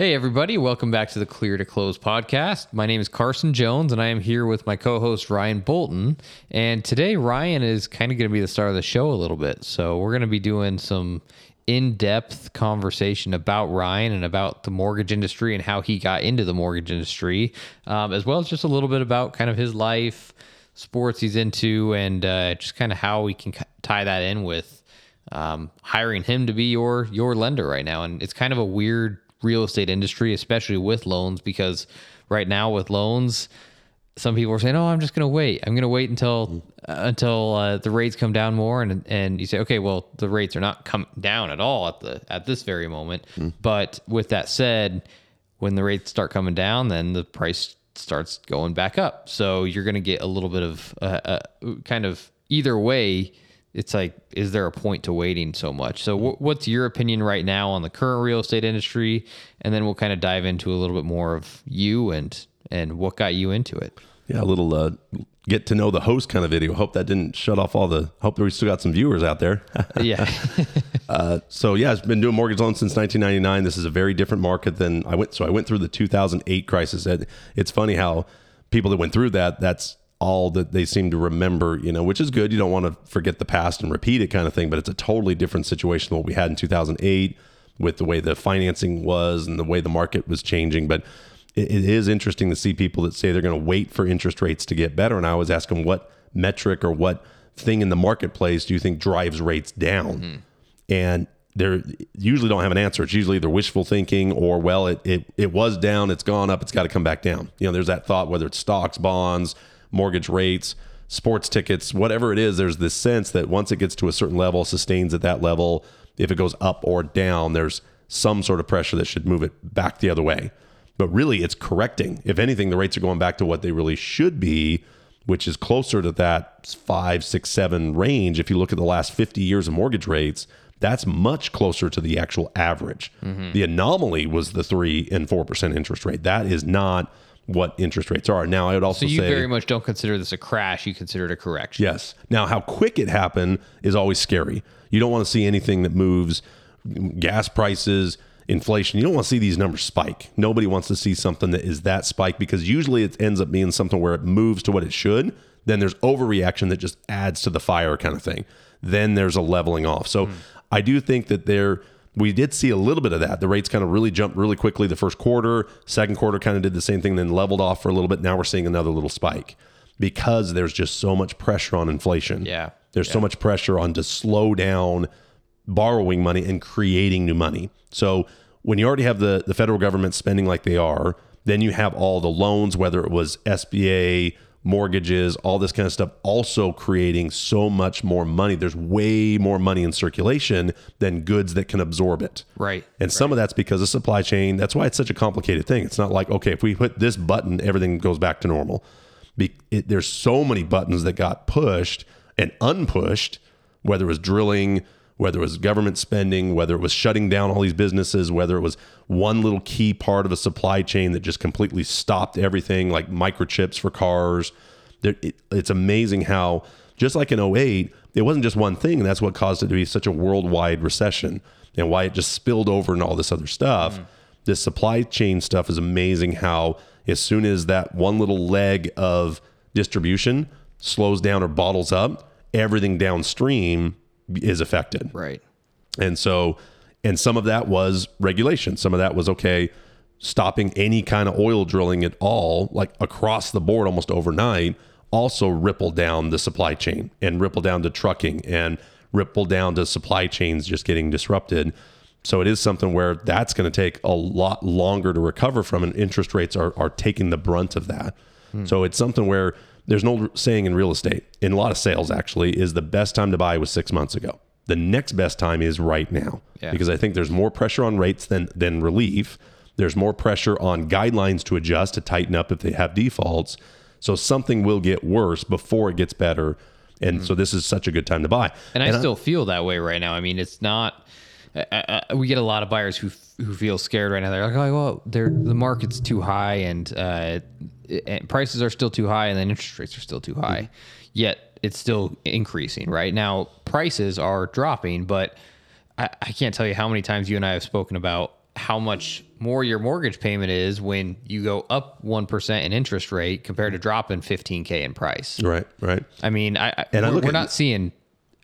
Hey everybody, welcome back to the Clear to Close podcast. My name is Carson Jones and I am here with my co-host Ryan Bolton. And today Ryan is kind of going to be the star of the show a little bit. So we're going to be doing some in-depth conversation about Ryan and about the mortgage industry and how he got into the mortgage industry, as well as just a little bit about kind of his life, sports he's into, and just kind of how we can tie that in with hiring him to be your lender right now. And it's kind of a weird real estate industry, especially with loans, because right now with loans, some people are saying, oh, I'm just going to wait. I'm going to wait until the rates come down more. And you say, okay, well, the rates are not coming down at all at this very moment. Mm. But with that said, when the rates start coming down, then the price starts going back up. So you're going to get a little bit of kind of either way. It's like, is there a point to waiting so much? So what's your opinion right now on the current real estate industry? And then we'll kind of dive into a little bit more of you and what got you into it. Yeah, a little get to know the host kind of video. Hope that didn't shut off all the, hope that we still got some viewers out there. Yeah. So I've been doing mortgage loans since 1999. This is a very different market than I went through the 2008 crisis. It's funny how people that went through that's all that they seem to remember, you know, which is good. You don't want to forget the past and repeat it kind of thing, but it's a totally different situation than what we had in 2008 with the way the financing was and the way the market was changing. But it is interesting to see people that say they're going to wait for interest rates to get better. And I always ask them, what metric or what thing in the marketplace do you think drives rates down? Mm-hmm. And they usually don't have an answer. It's usually either wishful thinking or, well, it was down, it's gone up, it's got to come back down. You know, there's that thought, whether it's stocks, bonds, mortgage rates, sports tickets, whatever it is, there's this sense that once it gets to a certain level, sustains at that level, if it goes up or down, there's some sort of pressure that should move it back the other way. But really, it's correcting. If anything, the rates are going back to what they really should be, which is closer to that 5, 6, 7 range. If you look at the last 50 years of mortgage rates, that's much closer to the actual average. Mm-hmm. The anomaly was the 3 and 4% interest rate. That is not what interest rates are. Now, I would also say... So you very much don't consider this a crash, you consider it a correction. Yes. Now, how quick it happened is always scary. You don't want to see anything that moves, gas prices, inflation. You don't want to see these numbers spike. Nobody wants to see something that is that spike, because usually it ends up being something where it moves to what it should. Then there's overreaction that just adds to the fire kind of thing. Then there's a leveling off. So I do think that we did see a little bit of that. The rates kind of really jumped really quickly the first quarter. Second quarter kind of did the same thing, then leveled off for a little bit. Now we're seeing another little spike because there's just so much pressure on inflation. Yeah. There's so much pressure on to slow down borrowing money and creating new money. So when you already have the federal government spending like they are, then you have all the loans, whether it was SBA, mortgages, all this kind of stuff, also creating so much more money. There's way more money in circulation than goods that can absorb it. Right. And some of that's because of supply chain. That's why it's such a complicated thing. It's not like, okay, if we hit this button, everything goes back to normal. There's so many buttons that got pushed and unpushed, whether it was drilling, whether it was government spending, whether it was shutting down all these businesses, whether it was one little key part of a supply chain that just completely stopped everything, like microchips for cars. It's amazing how, just like in 2008, it wasn't just one thing, and that's what caused it to be such a worldwide recession and why it just spilled over and all this other stuff. Mm. This supply chain stuff is amazing how as soon as that one little leg of distribution slows down or bottles up, everything downstream is affected. Right. And so, and some of that was regulation. Some of that was, okay, stopping any kind of oil drilling at all, like across the board almost overnight, also rippled down the supply chain and rippled down to trucking and rippled down to supply chains just getting disrupted. So it is something where that's going to take a lot longer to recover from, and interest rates are taking the brunt of that. Mm. So it's something where there's an old saying in real estate, in a lot of sales actually, is the best time to buy was 6 months ago. The next best time is right now, because I think there's more pressure on rates than relief. There's more pressure on guidelines to adjust, to tighten up if they have defaults. So something will get worse before it gets better. And so this is such a good time to buy. And I still feel that way right now. I mean, it's not... we get a lot of buyers who feel scared right now. They're like, oh, well, the market's too high, and prices are still too high, and then interest rates are still too high. Mm-hmm. Yet it's still increasing. Right now, prices are dropping, but I can't tell you how many times you and I have spoken about how much more your mortgage payment is when you go up 1% in interest rate compared to dropping $15K in price. Right. I mean, we're not seeing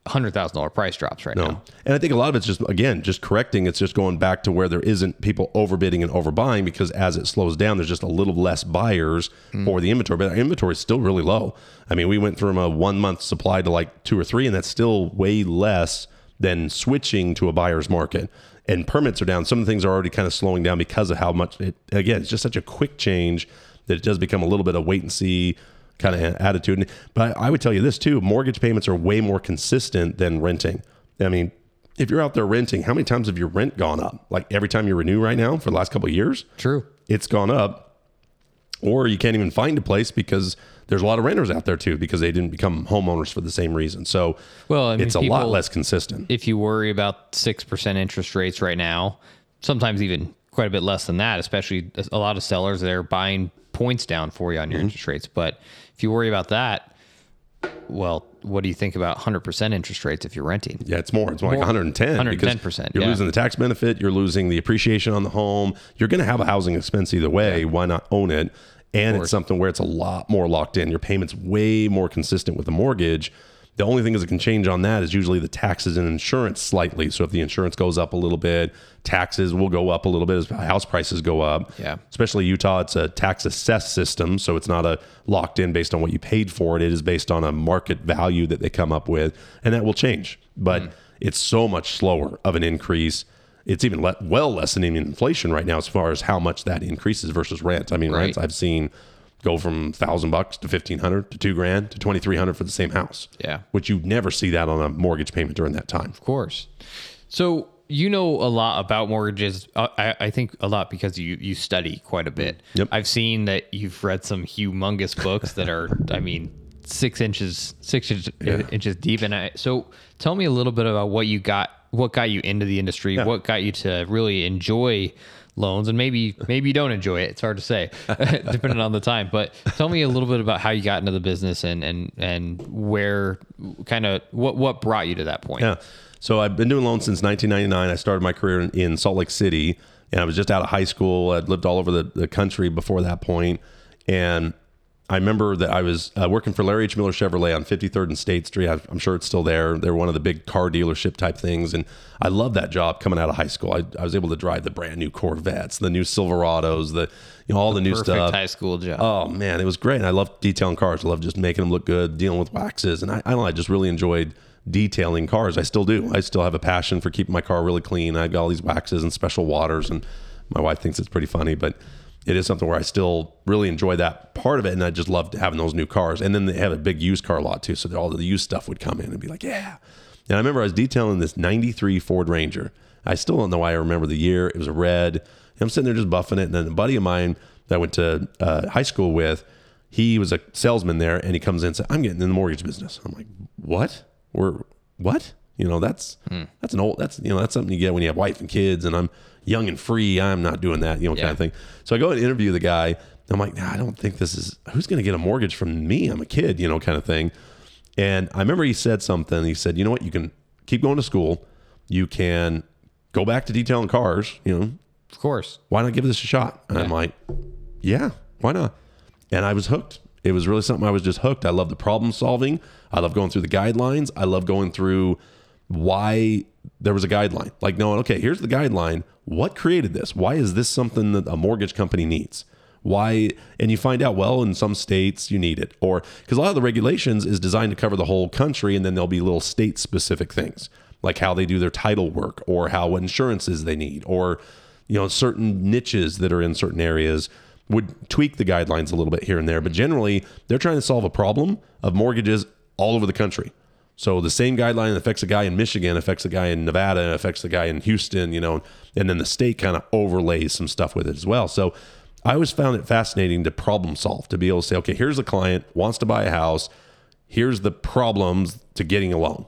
$100,000 price drops right now. And I think a lot of it's just correcting. It's just going back to where there isn't people overbidding and overbuying, because as it slows down, there's just a little less buyers for the inventory, but our inventory is still really low. I mean, we went from a 1 month supply to like 2 or 3, and that's still way less than switching to a buyer's market. And permits are down. Some of the things are already kind of slowing down because of how much it's just such a quick change that it does become a little bit of wait and see kind of attitude. But I would tell you this too, mortgage payments are way more consistent than renting. I mean, if you're out there renting, how many times have your rent gone up? Like every time you renew right now for the last couple of years? True. It's gone up, or you can't even find a place because there's a lot of renters out there too, because they didn't become homeowners for the same reason. So it's a lot less consistent. If you worry about 6% interest rates right now, sometimes even quite a bit less than that, especially a lot of sellers, they're buying points down for you on your interest rates. But if you worry about that, well, what do you think about 100% interest rates if you're renting? Yeah, it's more like 110%. You're losing the tax benefit. You're losing the appreciation on the home. You're going to have a housing expense either way. Yeah. Why not own it? And it's something where it's a lot more locked in. Your payment's way more consistent with the mortgage. The only thing that can change on that is usually the taxes and insurance slightly. So if the insurance goes up a little bit, taxes will go up a little bit as house prices go up. Yeah. Especially Utah, it's a tax assessed system. So it's not a locked in based on what you paid for it. It is based on a market value that they come up with. And that will change. But it's so much slower of an increase. It's even less than even inflation right now as far as how much that increases versus rent. I mean, rents I've seen go from $1,000 to $1,500 to $2,000 to $2,300 for the same house. Yeah, which you never see that on a mortgage payment during that time. Of course. So you know a lot about mortgages. I think a lot because you study quite a bit. Yep. I've seen that you've read some humongous books that are, I mean, 6 inches deep. And so tell me a little bit about what got you into the industry, what got you to really enjoy loans, and maybe you don't enjoy it. It's hard to say depending on the time, but tell me a little bit about how you got into the business and where kind of what brought you to that point. Yeah. So I've been doing loans since 1999. I started my career in Salt Lake City, and I was just out of high school. I'd lived all over the country before that point. And I remember that I was working for Larry H. Miller Chevrolet on 53rd and State Street. I'm sure it's still there. They're one of the big car dealership type things. And I loved that job coming out of high school. I was able to drive the brand new Corvettes, the new Silverados, all the new stuff. Perfect high school job. Oh, man, it was great. And I loved detailing cars. I loved just making them look good, dealing with waxes. And I just really enjoyed detailing cars. I still do. I still have a passion for keeping my car really clean. I've got all these waxes and special waters. And my wife thinks it's pretty funny, but it is something where I still really enjoy that part of it. And I just loved having those new cars. And then they have a big used car lot too. So all the used stuff would come in and be like, yeah. And I remember I was detailing this 93 Ford Ranger. I still don't know why I remember the year. It was a red. And I'm sitting there just buffing it. And then a buddy of mine that I went to high school with, he was a salesman there. And he comes in and says, I'm getting in the mortgage business. I'm like, what? What? You know, that's something you get when you have wife and kids, and I'm young and free. I'm not doing that, kind of thing. So I go and interview the guy. I'm like, I don't think who's going to get a mortgage from me? I'm a kid, kind of thing. And I remember he said something. He said, you know what? You can keep going to school. You can go back to detailing cars, Of course. Why not give this a shot? And I'm like, yeah, why not? And I was hooked. It was really something I was just hooked. I love the problem solving. I love going through the guidelines. I love going through why there was a guideline, like knowing, okay, here's the guideline, what created this, why is this something that a mortgage company needs, why, and you find out, well, in some states you need it, or because a lot of the regulations is designed to cover the whole country, and then there'll be little state specific things like how they do their title work, or how what insurances they need, or certain niches that are in certain areas would tweak the guidelines a little bit here and there, but generally they're trying to solve a problem of mortgages all over the country. So the same guideline that affects a guy in Michigan affects a guy in Nevada, and affects the guy in Houston, and then the state kind of overlays some stuff with it as well. So I always found it fascinating to problem solve, to be able to say, okay, here's a client wants to buy a house. Here's the problems to getting a loan.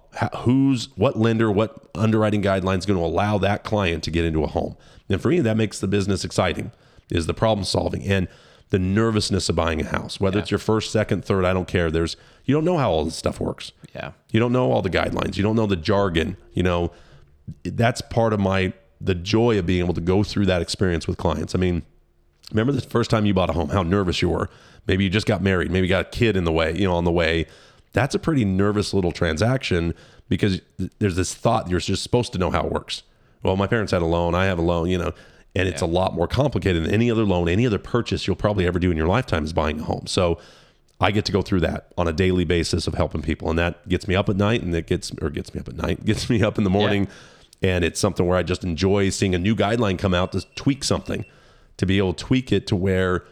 What lender, what underwriting guidelines going to allow that client to get into a home? And for me, that makes the business exciting, is the problem solving and the nervousness of buying a house, whether it's your first, second, third, I don't care. You don't know how all this stuff works. Yeah. You don't know all the guidelines. You don't know the jargon. That's part of my the joy of being able to go through that experience with clients. I mean, remember the first time you bought a home, how nervous you were. Maybe you just got married, maybe you got a kid in the way, on the way. That's a pretty nervous little transaction because there's this thought you're just supposed to know how it works. Well, my parents had a loan, I have a loan, and it's a lot more complicated than any other loan, any other purchase you'll probably ever do in your lifetime is buying a home. So I get to go through that on a daily basis of helping people. And that gets me up at night and gets me up in the morning. Yeah. And it's something where I just enjoy seeing a new guideline come out to tweak something, to be able to tweak it to where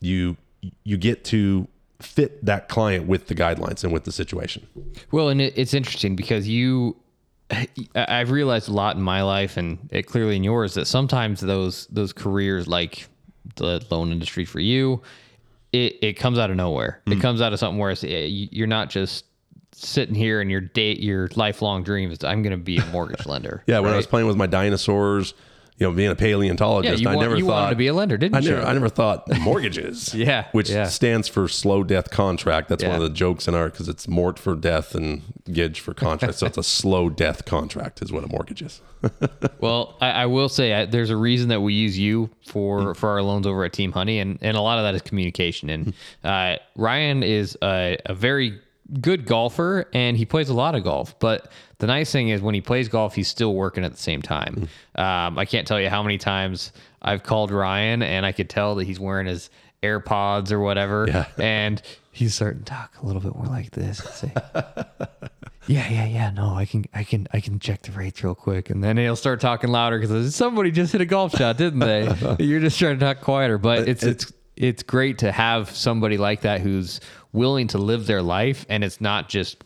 you get to fit that client with the guidelines and with the situation. Well, and it's interesting because I've realized a lot in my life and it clearly in yours that sometimes those careers like the loan industry for you, it comes out of nowhere. Mm. It comes out of something where you're not just sitting here and your lifelong dream is I'm going to be a mortgage lender. Yeah. Right? When I was playing with my dinosaurs, being a paleontologist, you wanted to be a lender, didn't you? I never thought mortgages, which stands for slow death contract. That's one of the jokes in art because it's mort for death and gidge for contract. So it's a slow death contract is what a mortgage is. Well, I will say there's a reason that we use you for our loans over at Team Honey. And a lot of that is communication. And Ryan is a very good golfer and he plays a lot of golf, but the nice thing is when he plays golf, he's still working at the same time. I can't tell you how many times I've called Ryan and I could tell that he's wearing his AirPods or whatever. Yeah. And he's starting to talk a little bit more like this. And say, yeah. No, I can check the rates real quick. And then he'll start talking louder because somebody just hit a golf shot, didn't they? You're just trying to talk quieter, but it's great to have somebody like that who's willing to live their life and it's not just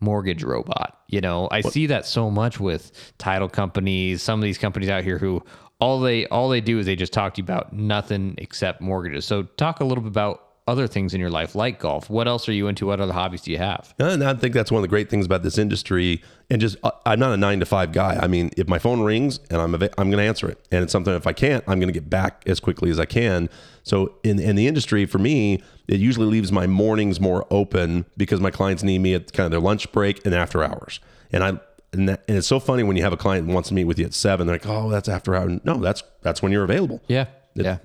mortgage robot. I see that so much with title companies, some of these companies out here who all they do is they just talk to you about nothing except mortgages. So talk a little bit about other things in your life like golf. What else are you into? What other hobbies do you have? And I think that's one of the great things about this industry. And just, I'm not a 9-to-5 guy. I mean, if my phone rings and I'm going to answer it. And it's something, if I can't, I'm going to get back as quickly as I can. So in the industry, for me, it usually leaves my mornings more open because my clients need me at kind of their lunch break and after hours. And it's so funny when you have a client who wants to meet with you at 7, they're like, oh, that's after hours. No, that's when you're available. Yeah.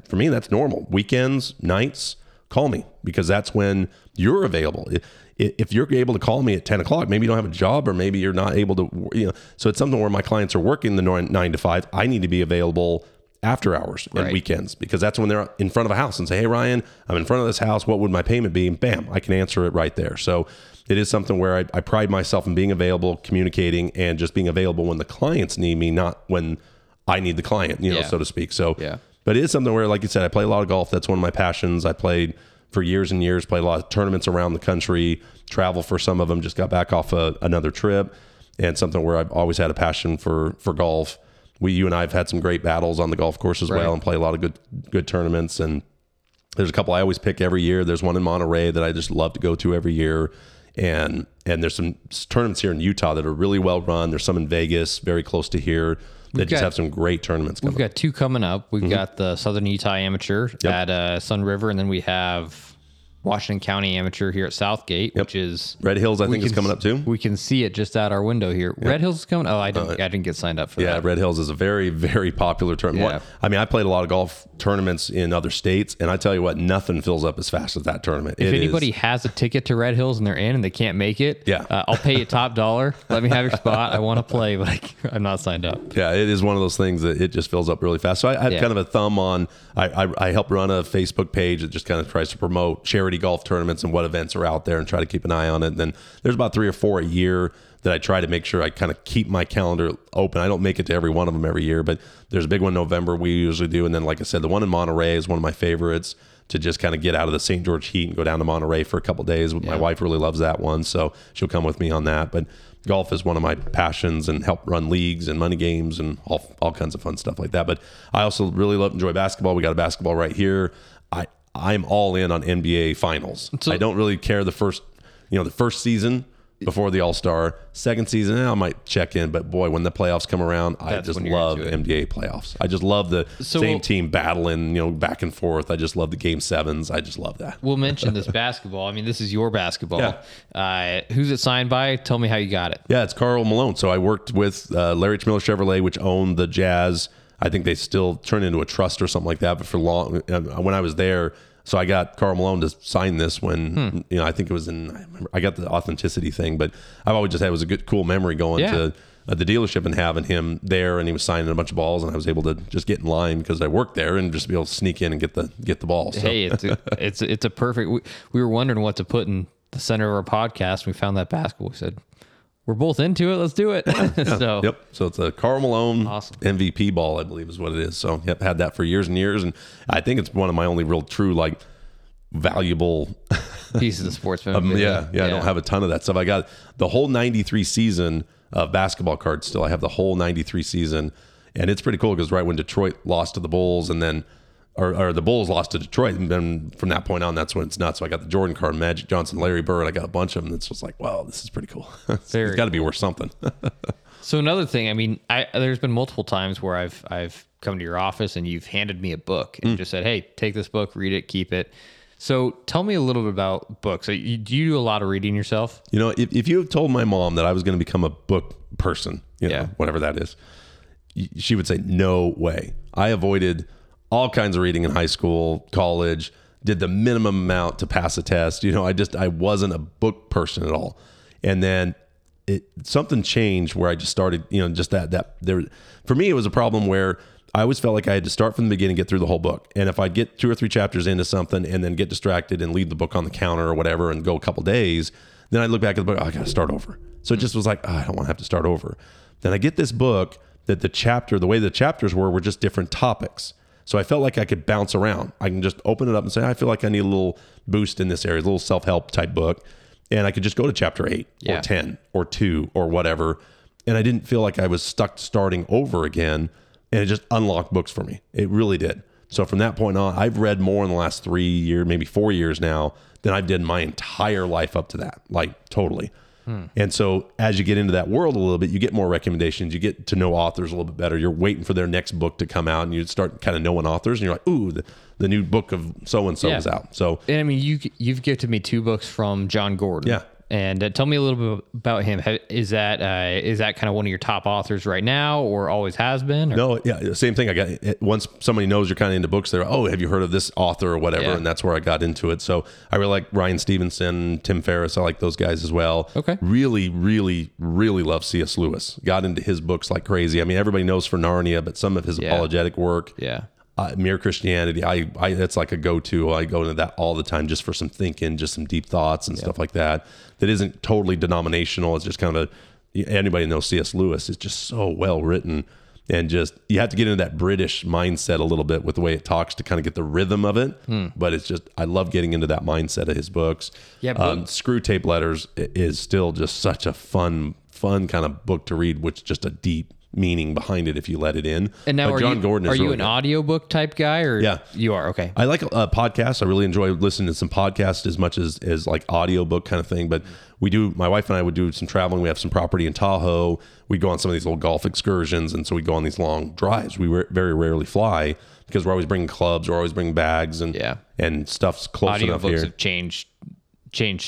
For me, that's normal. Weekends, nights, call me because that's when you're available. If you're able to call me at 10 o'clock, maybe you don't have a job or maybe you're not able to, so it's something where my clients are working the 9 to 5. I need to be available after hours and weekends because that's when they're in front of a house and say, hey, Ryan, I'm in front of this house. What would my payment be? And bam, I can answer it right there. So it is something where I pride myself in being available, communicating, and just being available when the clients need me, not when I need the client, so to speak. So yeah. But it is something where, like you said, I play a lot of golf. That's one of my passions. I played for years and years, played a lot of tournaments around the country, travel for some of them, just got back off another trip, and something where I've always had a passion for golf. You and I have had some great battles on the golf course as well and play a lot of good tournaments. And there's a couple I always pick every year. There's one in Monterey that I just love to go to every year. And there's some tournaments here in Utah that are really well run. There's some in Vegas, very close to here. They just have some great tournaments coming up. We've got 2 coming up. We've got the Southern Utah Amateur at Sun River, and then we have Washington County Amateur here at Southgate, which is... Red Hills, I think, is coming up too. We can see it just out our window here. Yep. Red Hills is coming? Oh, I didn't get signed up for that. Yeah, Red Hills is a very, very popular tournament. Yeah. I mean, I played a lot of golf tournaments in other states, and I tell you what, nothing fills up as fast as that tournament. If anybody has a ticket to Red Hills and they're in and they can't make it, I'll pay you top dollar. Let me have your spot. I want to play, but I'm not signed up. Yeah, it is one of those things that it just fills up really fast. So I have kind of a thumb on... I help run a Facebook page that just kind of tries to promote charity golf tournaments and what events are out there and try to keep an eye on it. And then there's about 3 or 4 a year that I try to make sure I kind of keep my calendar open. I don't make it to every one of them every year, but there's a big one in November we usually do. And then, like I said, the one in Monterey is one of my favorites to just kind of get out of the St. George heat and go down to Monterey for a couple of days. My wife really loves that one, so she'll come with me on that. But golf is one of my passions and help run leagues and money games and all kinds of fun stuff like that. But I also really enjoy basketball. We got a basketball right here. I'm all in on NBA finals. So, I don't really care the first season. before the All-Star. Second season, I might check in, but boy, when the playoffs come around, I just love NBA playoffs. I just love the same team battling, back and forth. I just love the game sevens. I just love that. We'll mention this basketball. I mean, this is your basketball. Yeah. Who's it signed by? Tell me how you got it. Yeah, it's Karl Malone. So I worked with Larry H. Miller Chevrolet, which owned the Jazz. I think they still turn into a trust or something like that. But for long, when I was there, so I got Karl Malone to sign this when, I think it was I got the authenticity thing, but I've always just had, it was a good, cool memory going to the dealership and having him there, and he was signing a bunch of balls, and I was able to just get in line because I worked there and just be able to sneak in and get the ball. So. Hey, it's a perfect, we were wondering what to put in the center of our podcast. We found that basketball. We said, we're both into it. Let's do it. So it's a Karl Malone MVP ball, I believe is what it is. So yep, had that for years and years. And I think it's one of my only real true, valuable pieces of sports memory. I don't have a ton of that stuff. I got the whole 93 season of basketball cards still. I have the whole 93 season. And it's pretty cool because right when Detroit lost to the Bulls and then, or the Bulls lost to Detroit, and then from that point on, that's when it's nuts. So I got the Jordan card, Magic Johnson, Larry Bird. I got a bunch of them. It's just wow, this is pretty cool. It's got to be worth something. So another thing, there's been multiple times where I've come to your office and you've handed me a book and just said, "Hey, take this book, read it, keep it." So tell me a little bit about books. Do you do a lot of reading yourself? If you had told my mom that I was going to become a book person, whatever that is, she would say, "No way." I avoided all kinds of reading in high school, college, did the minimum amount to pass a test. I wasn't a book person at all. And then something changed where I just started, just that there, for me, it was a problem where I always felt like I had to start from the beginning, get through the whole book. And if I'd get 2 or 3 chapters into something and then get distracted and leave the book on the counter or whatever and go a couple days, then I look back at the book, I got to start over. So it just was I don't want to have to start over. Then I get this book that the way the chapters were just different topics. So I felt like I could bounce around. I can just open it up and say, I feel like I need a little boost in this area, a little self-help type book. And I could just go to chapter 8 or 10 or 2 or whatever. And I didn't feel like I was stuck starting over again. And it just unlocked books for me. It really did. So from that point on, I've read more in the last 3 years, maybe 4 years now, than I've done my entire life up to that, totally. And so as you get into that world a little bit, you get more recommendations, you get to know authors a little bit better. You're waiting for their next book to come out and you start kind of knowing authors and you're like, ooh, the new book of so-and-so is out. So, and you've gifted me 2 books from John Gordon. Yeah. And tell me a little bit about him. Is that kind of one of your top authors right now or always has been? Or? No. Yeah. Same thing. I got, once somebody knows you're kind of into books, they're, oh, have you heard of this author or whatever? Yeah. And that's where I got into it. So I really like Ryan Stevenson, Tim Ferriss. I like those guys as well. Okay. Really, really, really love C.S. Lewis. Got into his books like crazy. Everybody knows for Narnia, but some of his apologetic work. Yeah. Mere Christianity, I that's like a go-to. I go into that all the time just for some thinking, just some deep thoughts and stuff like that. That isn't totally denominational. It's just kind of anybody knows C.S. Lewis. It's just so well written, and just you have to get into that British mindset a little bit with the way it talks to kind of get the rhythm of it. But it's just I love getting into that mindset of his books. Yeah, Screwtape Letters is still just such a fun kind of book to read, which just a deep meaning behind it if you let it in. And now are you an audiobook type guy or you are? Okay. I like podcasts. I really enjoy listening to some podcasts as much as like audiobook kind of thing. But my wife and I would do some traveling. We have some property in Tahoe. We'd go on some of these little golf excursions. And so we'd go on these long drives. We very rarely fly because we're always bringing clubs. We're always bringing bags and stuff's close enough here. Audiobooks have changed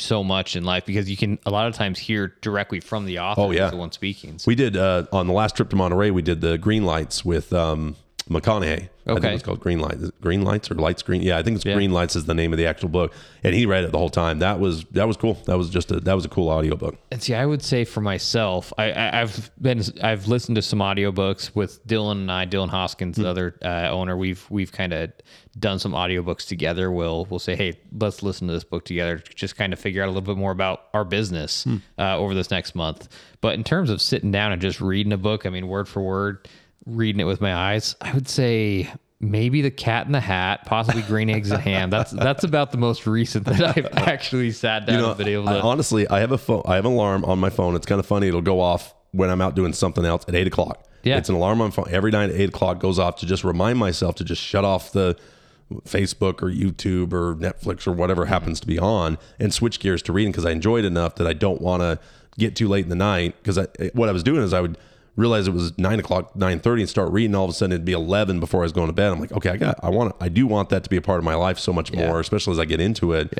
so much in life because you can a lot of times hear directly from the author the one speaking. So. We did on the last trip to Monterey, we did the Green Lights with McConaughey. Okay. I think it's called Green Lights. Green Lights or Lights Green? Yeah, I think it's Green Lights is the name of the actual book. And he read it the whole time. That was cool. That was a cool audiobook. And see, I would say for myself, I've listened to some audiobooks with Dylan Hoskins, the other owner. We've kind of done some audiobooks together. We'll say, hey, let's listen to this book together, just kind of figure out a little bit more about our business over this next month. But in terms of sitting down and just reading a book, word for word, reading it with my eyes, I would say maybe The Cat in the Hat, possibly Green Eggs and Ham. That's about the most recent that I've actually sat down and been able to. Honestly, I have a phone. I have an alarm on my phone. It's kind of funny. It'll go off when I'm out doing something else at 8 o'clock. Yeah. It's an alarm on my phone every night at 8 o'clock, goes off to just remind myself to just shut off the Facebook or YouTube or Netflix or whatever happens to be on, and switch gears to reading because I enjoy it enough that I don't want to get too late in the night. Because what I was doing is I would realize it was 9 o'clock, 9:30, and start reading. All of a sudden it'd be 11 before I was going to bed. I'm like, okay, I do want that to be a part of my life so much more, especially as I get into it,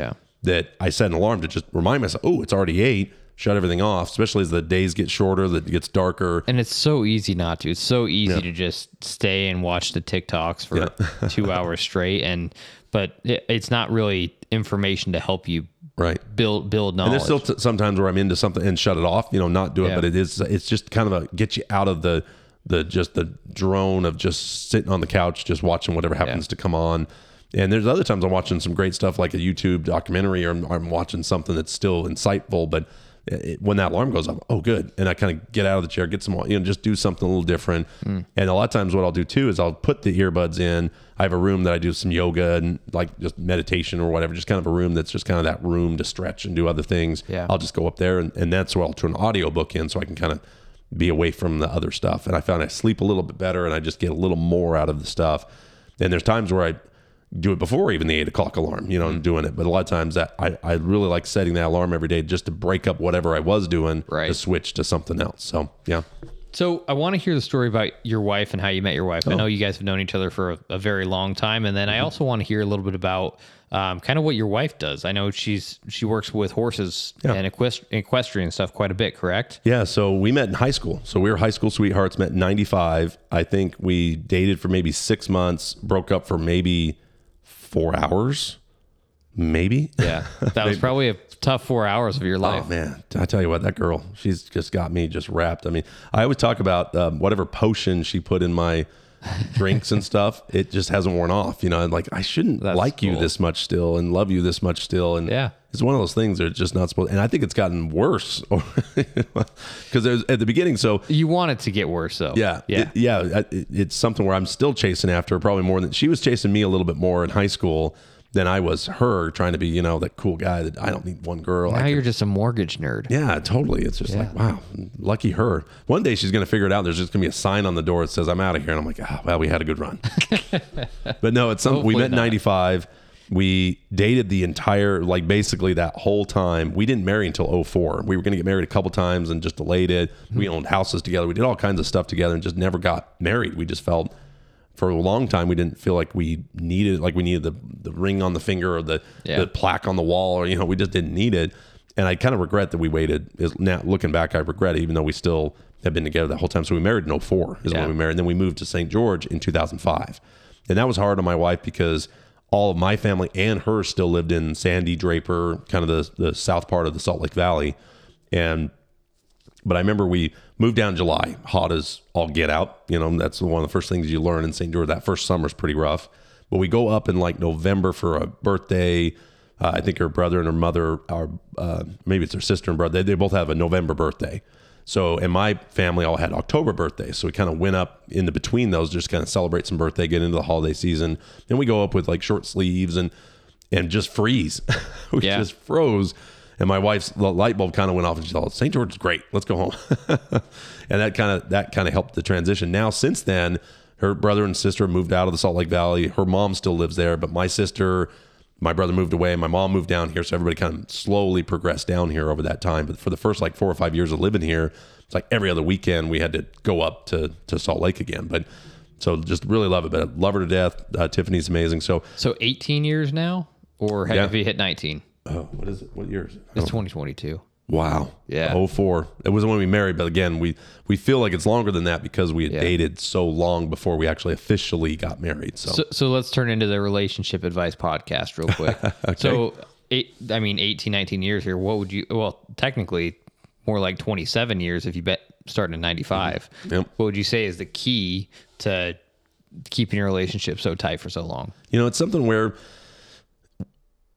that I set an alarm to just remind myself, oh, it's already 8. Shut everything off, especially as the days get shorter, that gets darker. And it's so easy not to. It's so easy to just stay and watch the TikToks for 2 hours straight. But it's not really information to help you build knowledge. And there's still sometimes where I'm into something and shut it off, not do it. But it's just kind of a get you out of the just the drone of just sitting on the couch, just watching whatever happens to come on. And there's other times I'm watching some great stuff like a YouTube documentary, or I'm watching something that's still insightful, but when that alarm goes off, oh, good. And I kind of get out of the chair, get some, just do something a little different. And a lot of times what I'll do too, is I'll put the earbuds in. I have a room that I do some yoga and like just meditation or whatever, just kind of a room that's just kind of that room to stretch and do other things. Yeah. I'll just go up there and that's where I'll turn an audiobook in so I can kind of be away from the other stuff. And I found I sleep a little bit better and I just get a little more out of the stuff. And there's times where I do it before even the 8 o'clock alarm, I'm doing it. But a lot of times that I really like setting that alarm every day just to break up whatever I was doing to switch to something else. So, yeah. So I want to hear the story about your wife and how you met your wife. Oh. I know you guys have known each other for a very long time. And then I also want to hear a little bit about kind of what your wife does. I know she works with horses and equestrian stuff quite a bit, correct? Yeah. So we met in high school. So we were high school sweethearts, met in 95. I think we dated for maybe 6 months, broke up for maybe 4 hours, maybe. Yeah, that was probably a tough 4 hours of your life. Oh man, I tell you what, that girl, she's just got me just wrapped. I mean, I always talk about whatever potion she put in my drinks and stuff. It just hasn't worn off. Like I shouldn't you this much still and love you this much still. And it's one of those things that are just not supposed. And I think it's gotten worse because there's at the beginning. So you want it to get worse though. Yeah. Yeah. It's something where I'm still chasing after her, probably more than she was chasing me a little bit more in high school than I was her, trying to be, that cool guy that I don't need one girl. Now you're just a mortgage nerd. Yeah, totally. It's just like, wow, lucky her. One day she's going to figure it out. There's just going to be a sign on the door that says, I'm out of here. And I'm like, oh, well, we had a good run. But no, it's something. Hopefully we met in 95. We dated the entire, basically that whole time. We didn't marry until 04. We were going to get married a couple times and just delayed it. We owned houses together. We did all kinds of stuff together and just never got married. We just felt for a long time, we didn't feel like we needed, the ring on the finger or the plaque on the wall, or, we just didn't need it. And I kind of regret that we waited. Now looking back, I regret it, even though we still have been together that whole time. So we married in 04 is when we married. And then we moved to St. George in 2005. And that was hard on my wife because all of my family and her still lived in Sandy, Draper, kind of the south part of the Salt Lake Valley. But I remember we moved down in July, hot as all get out. That's one of the first things you learn in St. George. That first summer is pretty rough. But we go up in November for a birthday. I think her brother and her mother, maybe it's her sister and brother, they both have a November birthday. So, and my family all had October birthdays. So we kind of went up into between those, just kind of celebrate some birthday, get into the holiday season. Then we go up with short sleeves and just freeze. We just froze. And my wife's light bulb kind of went off and she thought, St. George is great. Let's go home. And that kind of helped the transition. Now, since then, her brother and sister moved out of the Salt Lake Valley. Her mom still lives there, but my sister, my brother moved away. My mom moved down here. So everybody kind of slowly progressed down here over that time. But for the first 4 or 5 years of living here, it's every other weekend we had to go up to Salt Lake again. But so just really love it. But I love her to death. Tiffany's amazing. So 18 years now, or have you hit 19? Oh, what is it? What year is it? It's 2022. Wow. Yeah. 04. It was when we married, but again, we feel like it's longer than that because we had dated so long before we actually officially got married. So let's turn into the relationship advice podcast real quick. Okay. So 18, 19 years here. What would you, technically more like 27 years if you bet starting in 95. Mm-hmm. Yep. What would you say is the key to keeping your relationship so tight for so long? It's something where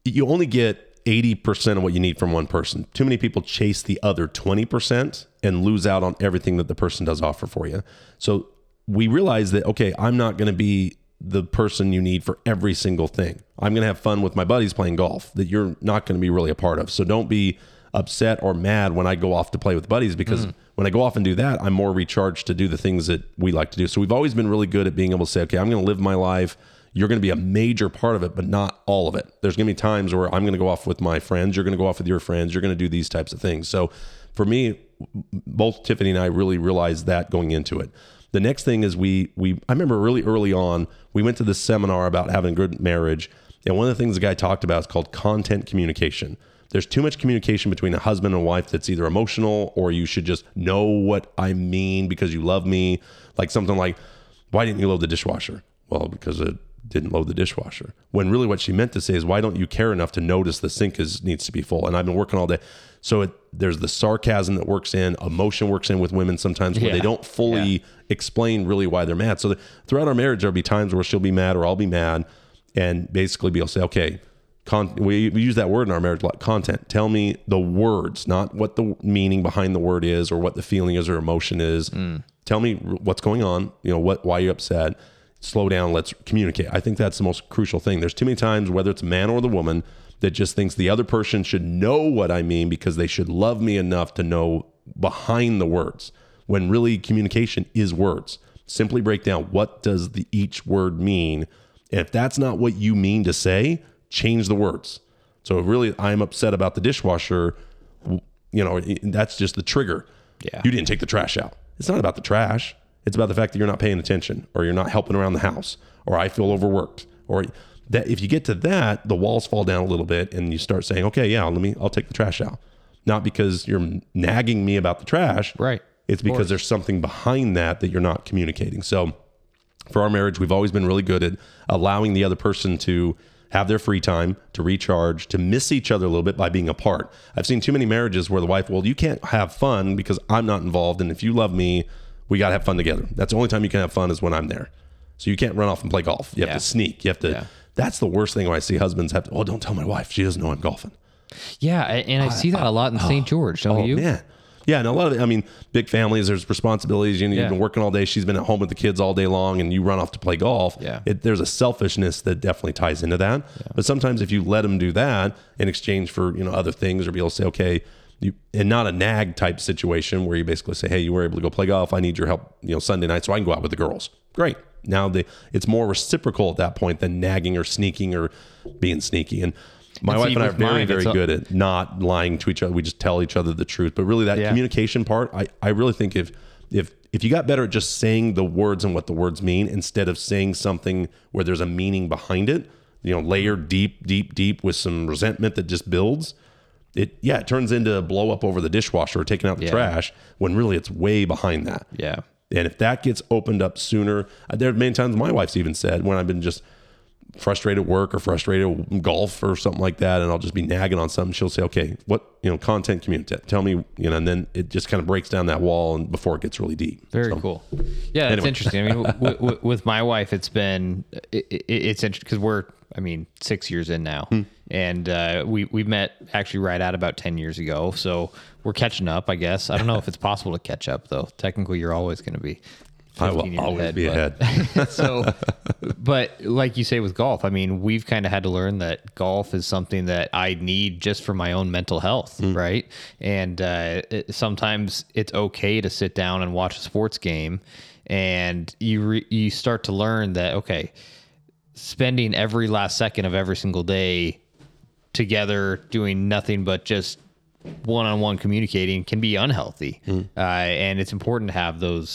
you only get 80% of what you need from one person. Too many people chase the other 20% and lose out on everything that the person does offer for you. So we realize that, okay, I'm not going to be the person you need for every single thing. I'm going to have fun with my buddies playing golf that you're not going to be really a part of. So don't be upset or mad when I go off to play with buddies, because when I go off and do that, I'm more recharged to do the things that we like to do. So we've always been really good at being able to say, okay, I'm going to live my life. you're going to be a major part of it, but not all of it. There's going to be times where I'm going to go off with my friends. You're going to go off with your friends. You're going to do these types of things. So for me, both Tiffany and I really realized that going into it. The next thing is I remember really early on, we went to this seminar about having a good marriage. And one of the things the guy talked about is called content communication. There's too much communication between a husband and wife that's either emotional or you should just know what I mean because you love me. Like something like, why didn't you load the dishwasher? Well, because it didn't load the dishwasher. When really what she meant to say is, why don't you care enough to notice the sink needs to be full? And I've been working all day. So there's the sarcasm that works in, emotion works in with women sometimes where they don't fully explain really why they're mad. So throughout our marriage, there'll be times where she'll be mad or I'll be mad. And basically we'll say, okay, we use that word in our marriage a lot, content. Tell me the words, not what the meaning behind the word is or what the feeling is or emotion is. Tell me what's going on, why you're upset. Slow down, let's communicate. I think that's the most crucial thing. There's too many times, whether it's a man or the woman, that just thinks the other person should know what I mean because they should love me enough to know behind the words, when really communication is words. Simply break down, what does each word mean? And if that's not what you mean to say, change the words. So really, I'm upset about the dishwasher. That's just the trigger. Yeah. You didn't take the trash out. It's not about the trash. It's about the fact that you're not paying attention or you're not helping around the house or I feel overworked. Or that if you get to that, the walls fall down a little bit and you start saying, okay, yeah, I'll take the trash out. Not because you're nagging me about the trash. Right. It's because there's something behind that you're not communicating. So for our marriage, we've always been really good at allowing the other person to have their free time, to recharge, to miss each other a little bit by being apart. I've seen too many marriages where the wife, well, you can't have fun because I'm not involved. And if you love me, we got to have fun together. That's the only time you can have fun is when I'm there. So you can't run off and play golf. You have to sneak. You have to. Yeah. That's the worst thing when I see husbands have to, oh, don't tell my wife. She doesn't know I'm golfing. Yeah. And I see that a lot in St. George. Don't you? Man. Yeah. And a lot of big families, there's responsibilities. You've been working all day. She's been at home with the kids all day long and you run off to play golf. Yeah. There's a selfishness that definitely ties into that. Yeah. But sometimes if you let them do that in exchange for, other things, or be able to say, okay, and not a nag type situation where you basically say, hey, you were able to go play golf. I need your help, Sunday night so I can go out with the girls. Great. Now it's more reciprocal at that point than nagging or sneaking or being sneaky. And my wife and I are very, very good at not lying to each other. We just tell each other the truth. But really that communication part, I really think if you got better at just saying the words and what the words mean instead of saying something where there's a meaning behind it, layered deep, deep, deep with some resentment that just builds, it turns into a blow up over the dishwasher or taking out the trash when really it's way behind that. Yeah. And if that gets opened up sooner, there have many times my wife's even said when I've been just frustrated at work or frustrated at golf or something like that, and I'll just be nagging on something, she'll say, okay, what, content community, tell me, and then it just kind of breaks down that wall and before it gets really deep. Very cool. Yeah, that's anyway. Interesting. With my wife, it's been, it's interesting because we're, 6 years in now. And we met actually right at about 10 years ago. So we're catching up, I guess. I don't know if it's possible to catch up, though. Technically, you're always going to be. I will always be ahead. So, but like you say with golf, we've kind of had to learn that golf is something that I need just for my own mental health, right? And sometimes it's okay to sit down and watch a sports game, and you start to learn that, okay, spending every last second of every single day together doing nothing but just one-on-one communicating can be unhealthy. And it's important to have those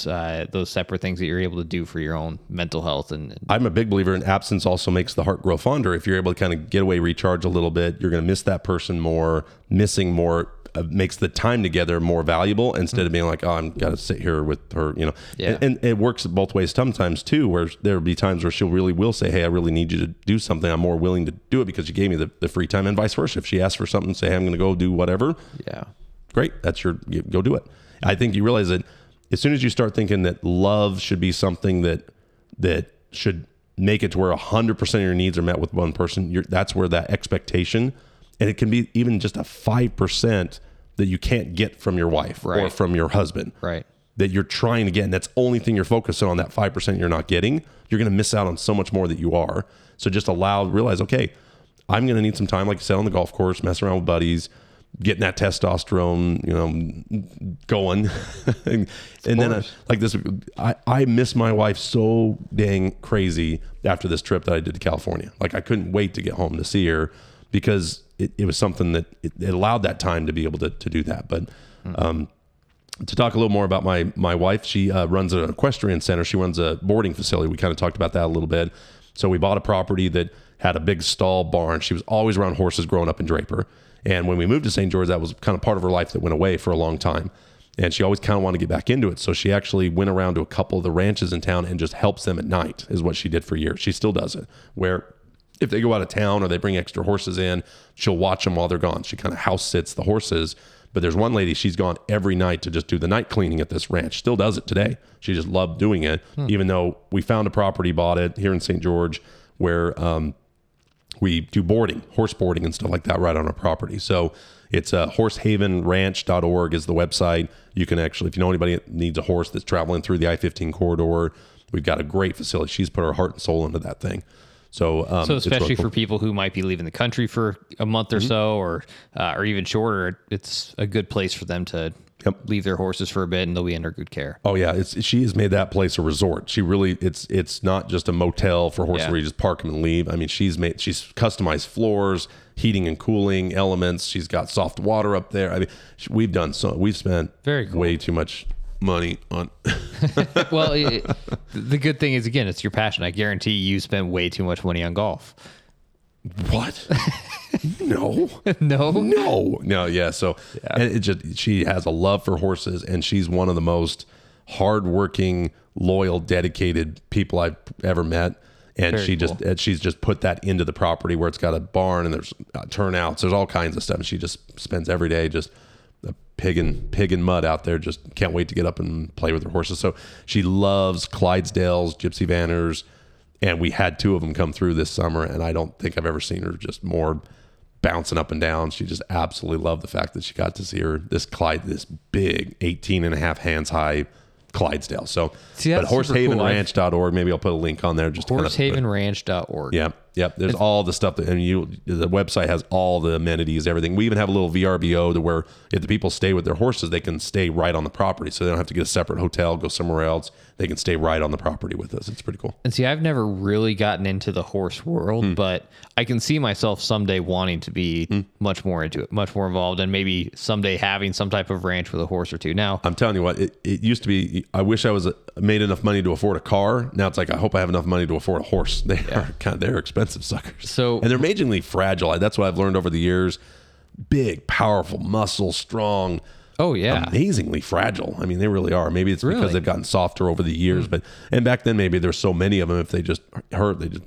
separate things that you're able to do for your own mental health. And I'm a big believer in absence also makes the heart grow fonder. If you're able to kind of get away, recharge a little bit, you're going to miss that person more. Missing more makes the time together more valuable instead of being like, oh, I'm got to sit here with her, and it works both ways sometimes too, where there'll be times where she'll really will say, hey, I really need you to do something. I'm more willing to do it because you gave me the free time, and vice versa. If she asks for something, say, hey, I'm going to go do whatever. Yeah. Great. Go do it. I think you realize that as soon as you start thinking that love should be something that should make it to where 100% of your needs are met with one person, that's where that expectation, and it can be even just a 5% that you can't get from your wife or from your husband, right? That you're trying to get, and that's the only thing you're focusing on, that 5% you're not getting, you're going to miss out on so much more that you are. So just realize, okay, I'm going to need some time, like you said, on the golf course, mess around with buddies, getting that testosterone, going. And then I miss my wife so dang crazy after this trip that I did to California. Like, I couldn't wait to get home to see her, because it was something that it allowed that time to be able to do that. But, to talk a little more about my wife, she runs an equestrian center. She runs a boarding facility. We kind of talked about that a little bit. So we bought a property that had a big stall barn. She was always around horses growing up in Draper. And when we moved to St. George, that was kind of part of her life that went away for a long time. And she always kind of wanted to get back into it. So she actually went around to a couple of the ranches in town and just helps them at night, is what she did for years. She still does it, where if they go out of town or they bring extra horses in, she'll watch them while they're gone. She kind of house sits the horses. But there's one lady, she's gone every night to just do the night cleaning at this ranch. Still does it today. She just loved doing it, even though we found a property, bought it here in St. George, where we do boarding, horse boarding and stuff like that right on our property. So it's horsehavenranch.org is the website. You can actually, if you know anybody that needs a horse that's traveling through the I-15 corridor, we've got a great facility. She's put her heart and soul into that thing. So especially really cool for people who might be leaving the country for a month or so, or even shorter, it's a good place for them to leave their horses for a bit, and they'll be under good care. Oh yeah, she has made that place a resort. She really, it's not just a motel for horses where you just park them and leave. I mean, she's customized floors, heating and cooling elements. She's got soft water up there. I mean, we've spent way too much money on well, the good thing is, again, it's your passion. I guarantee you spend way too much money on golf. What? no yeah, so yeah. And she has a love for horses, and she's one of the most hardworking, loyal, dedicated people I've ever met. And she's just put that into the property, where it's got a barn and there's turnouts, there's all kinds of stuff, and she just spends every day just pig and mud out there. Just can't wait to get up and play with her horses. So she loves Clydesdales, Gypsy Vanners, and we had two of them come through this summer, and I don't think I've ever seen her just more bouncing up and down. She just absolutely loved the fact that she got to see her this big 18.5 hands high Clydesdale. So see, but horsehavenranch.org, cool. Maybe I'll put a link on there, just horsehavenranch.org. Yep. There's all the stuff that, the website has all the amenities, everything. We even have a little VRBO to where if the people stay with their horses, they can stay right on the property. So they don't have to get a separate hotel, go somewhere else. They can stay right on the property with us. It's pretty cool. And see, I've never really gotten into the horse world, but I can see myself someday wanting to be much more into it, much more involved, and maybe someday having some type of ranch with a horse or two. Now, I'm telling you what, it used to be, I wish I was made enough money to afford a car. Now it's like, I hope I have enough money to afford a horse. They are kind of, they're expensive suckers. So, and they're majorly fragile. That's what I've learned over the years. Big, powerful, muscle, strong. Oh yeah, amazingly fragile. I mean, they really are. Maybe it's because they've gotten softer over the years, but back then maybe there's so many of them. If they just hurt, they just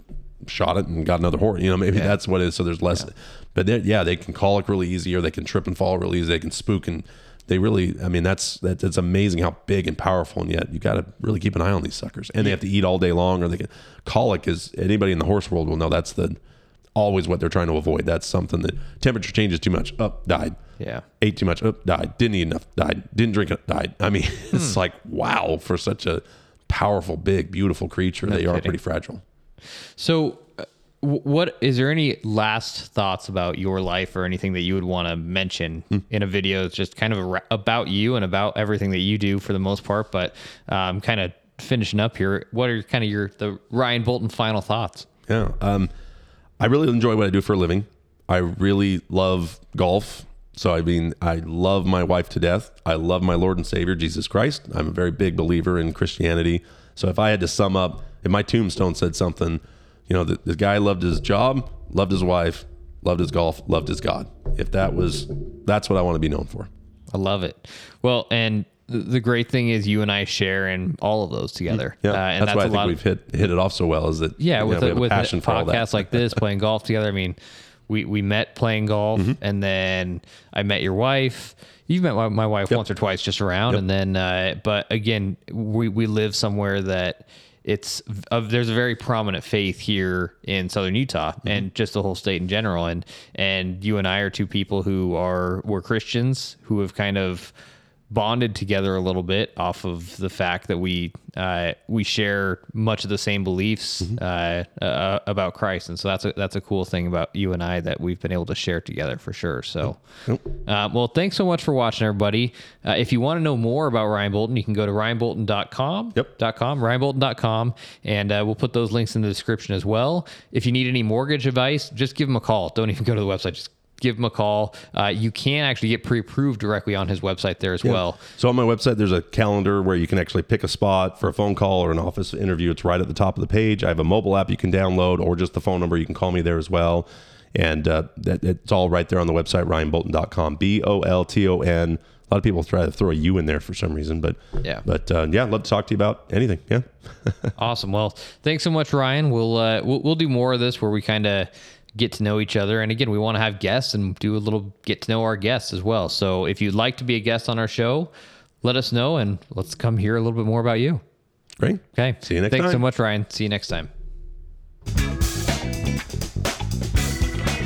shot it and got another horse. Maybe that's what it is. So there's less. Yeah. But they can colic really easy, or they can trip and fall really easy. They can spook, and they really. I mean, that's amazing how big and powerful, and yet you got to really keep an eye on these suckers. And they have to eat all day long, or they can colic. Is anybody in the horse world will know that's always what they're trying to avoid. That's something that temperature changes too much. Up, died. Yeah. Ate too much. Up, died. Didn't eat enough. Died. Didn't drink enough. Died. I mean, it's like, wow, for such a powerful, big, beautiful creature, they are pretty fragile. So what is there any last thoughts about your life or anything that you would want to mention in a video? It's just kind of about you and about everything that you do for the most part, but kind of finishing up here. What are kind of the Ryan Bolton final thoughts? Yeah. I really enjoy what I do for a living. I really love golf. So, I mean, I love my wife to death. I love my Lord and Savior, Jesus Christ. I'm a very big believer in Christianity. So if I had to sum up, if my tombstone said something, the guy loved his job, loved his wife, loved his golf, loved his God. If that's what I want to be known for. I love it. Well, and the great thing is you and I share in all of those together. Yeah, and that's why I think we've hit it off so well, is that with a passion for all that. Podcasts like this, playing golf together. I mean, we met playing golf, and then I met your wife. You've met my wife once or twice just around, and then but again, we live somewhere that there's a very prominent faith here in Southern Utah and just the whole state in general. And you and I are two people who were Christians who have kind of bonded together a little bit off of the fact that we share much of the same beliefs about Christ, and so that's a cool thing about you and I that we've been able to share together for sure. So, well, thanks so much for watching, everybody. If you want to know more about Ryan Bolton, you can go to ryanbolton.com. Ryanbolton.com, and we'll put those links in the description as well. If you need any mortgage advice, just give him a call. Don't even go to the website. Just give him a call. You can actually get pre-approved directly on his website there as well. So on my website, there's a calendar where you can actually pick a spot for a phone call or an office interview. It's right at the top of the page. I have a mobile app you can download, or just the phone number. You can call me there as well. And it's all right there on the website, ryanbolton.com, B-O-L-T-O-N. A lot of people try to throw a U in there for some reason, but I'd love to talk to you about anything. Yeah. Awesome. Well, thanks so much, Ryan. We'll do more of this where we kind of get to know each other. And again, we want to have guests and do a little get to know our guests as well. So if you'd like to be a guest on our show, let us know and let's come hear a little bit more about you. Great. Okay. See you next time. Thanks so much, Ryan. See you next time.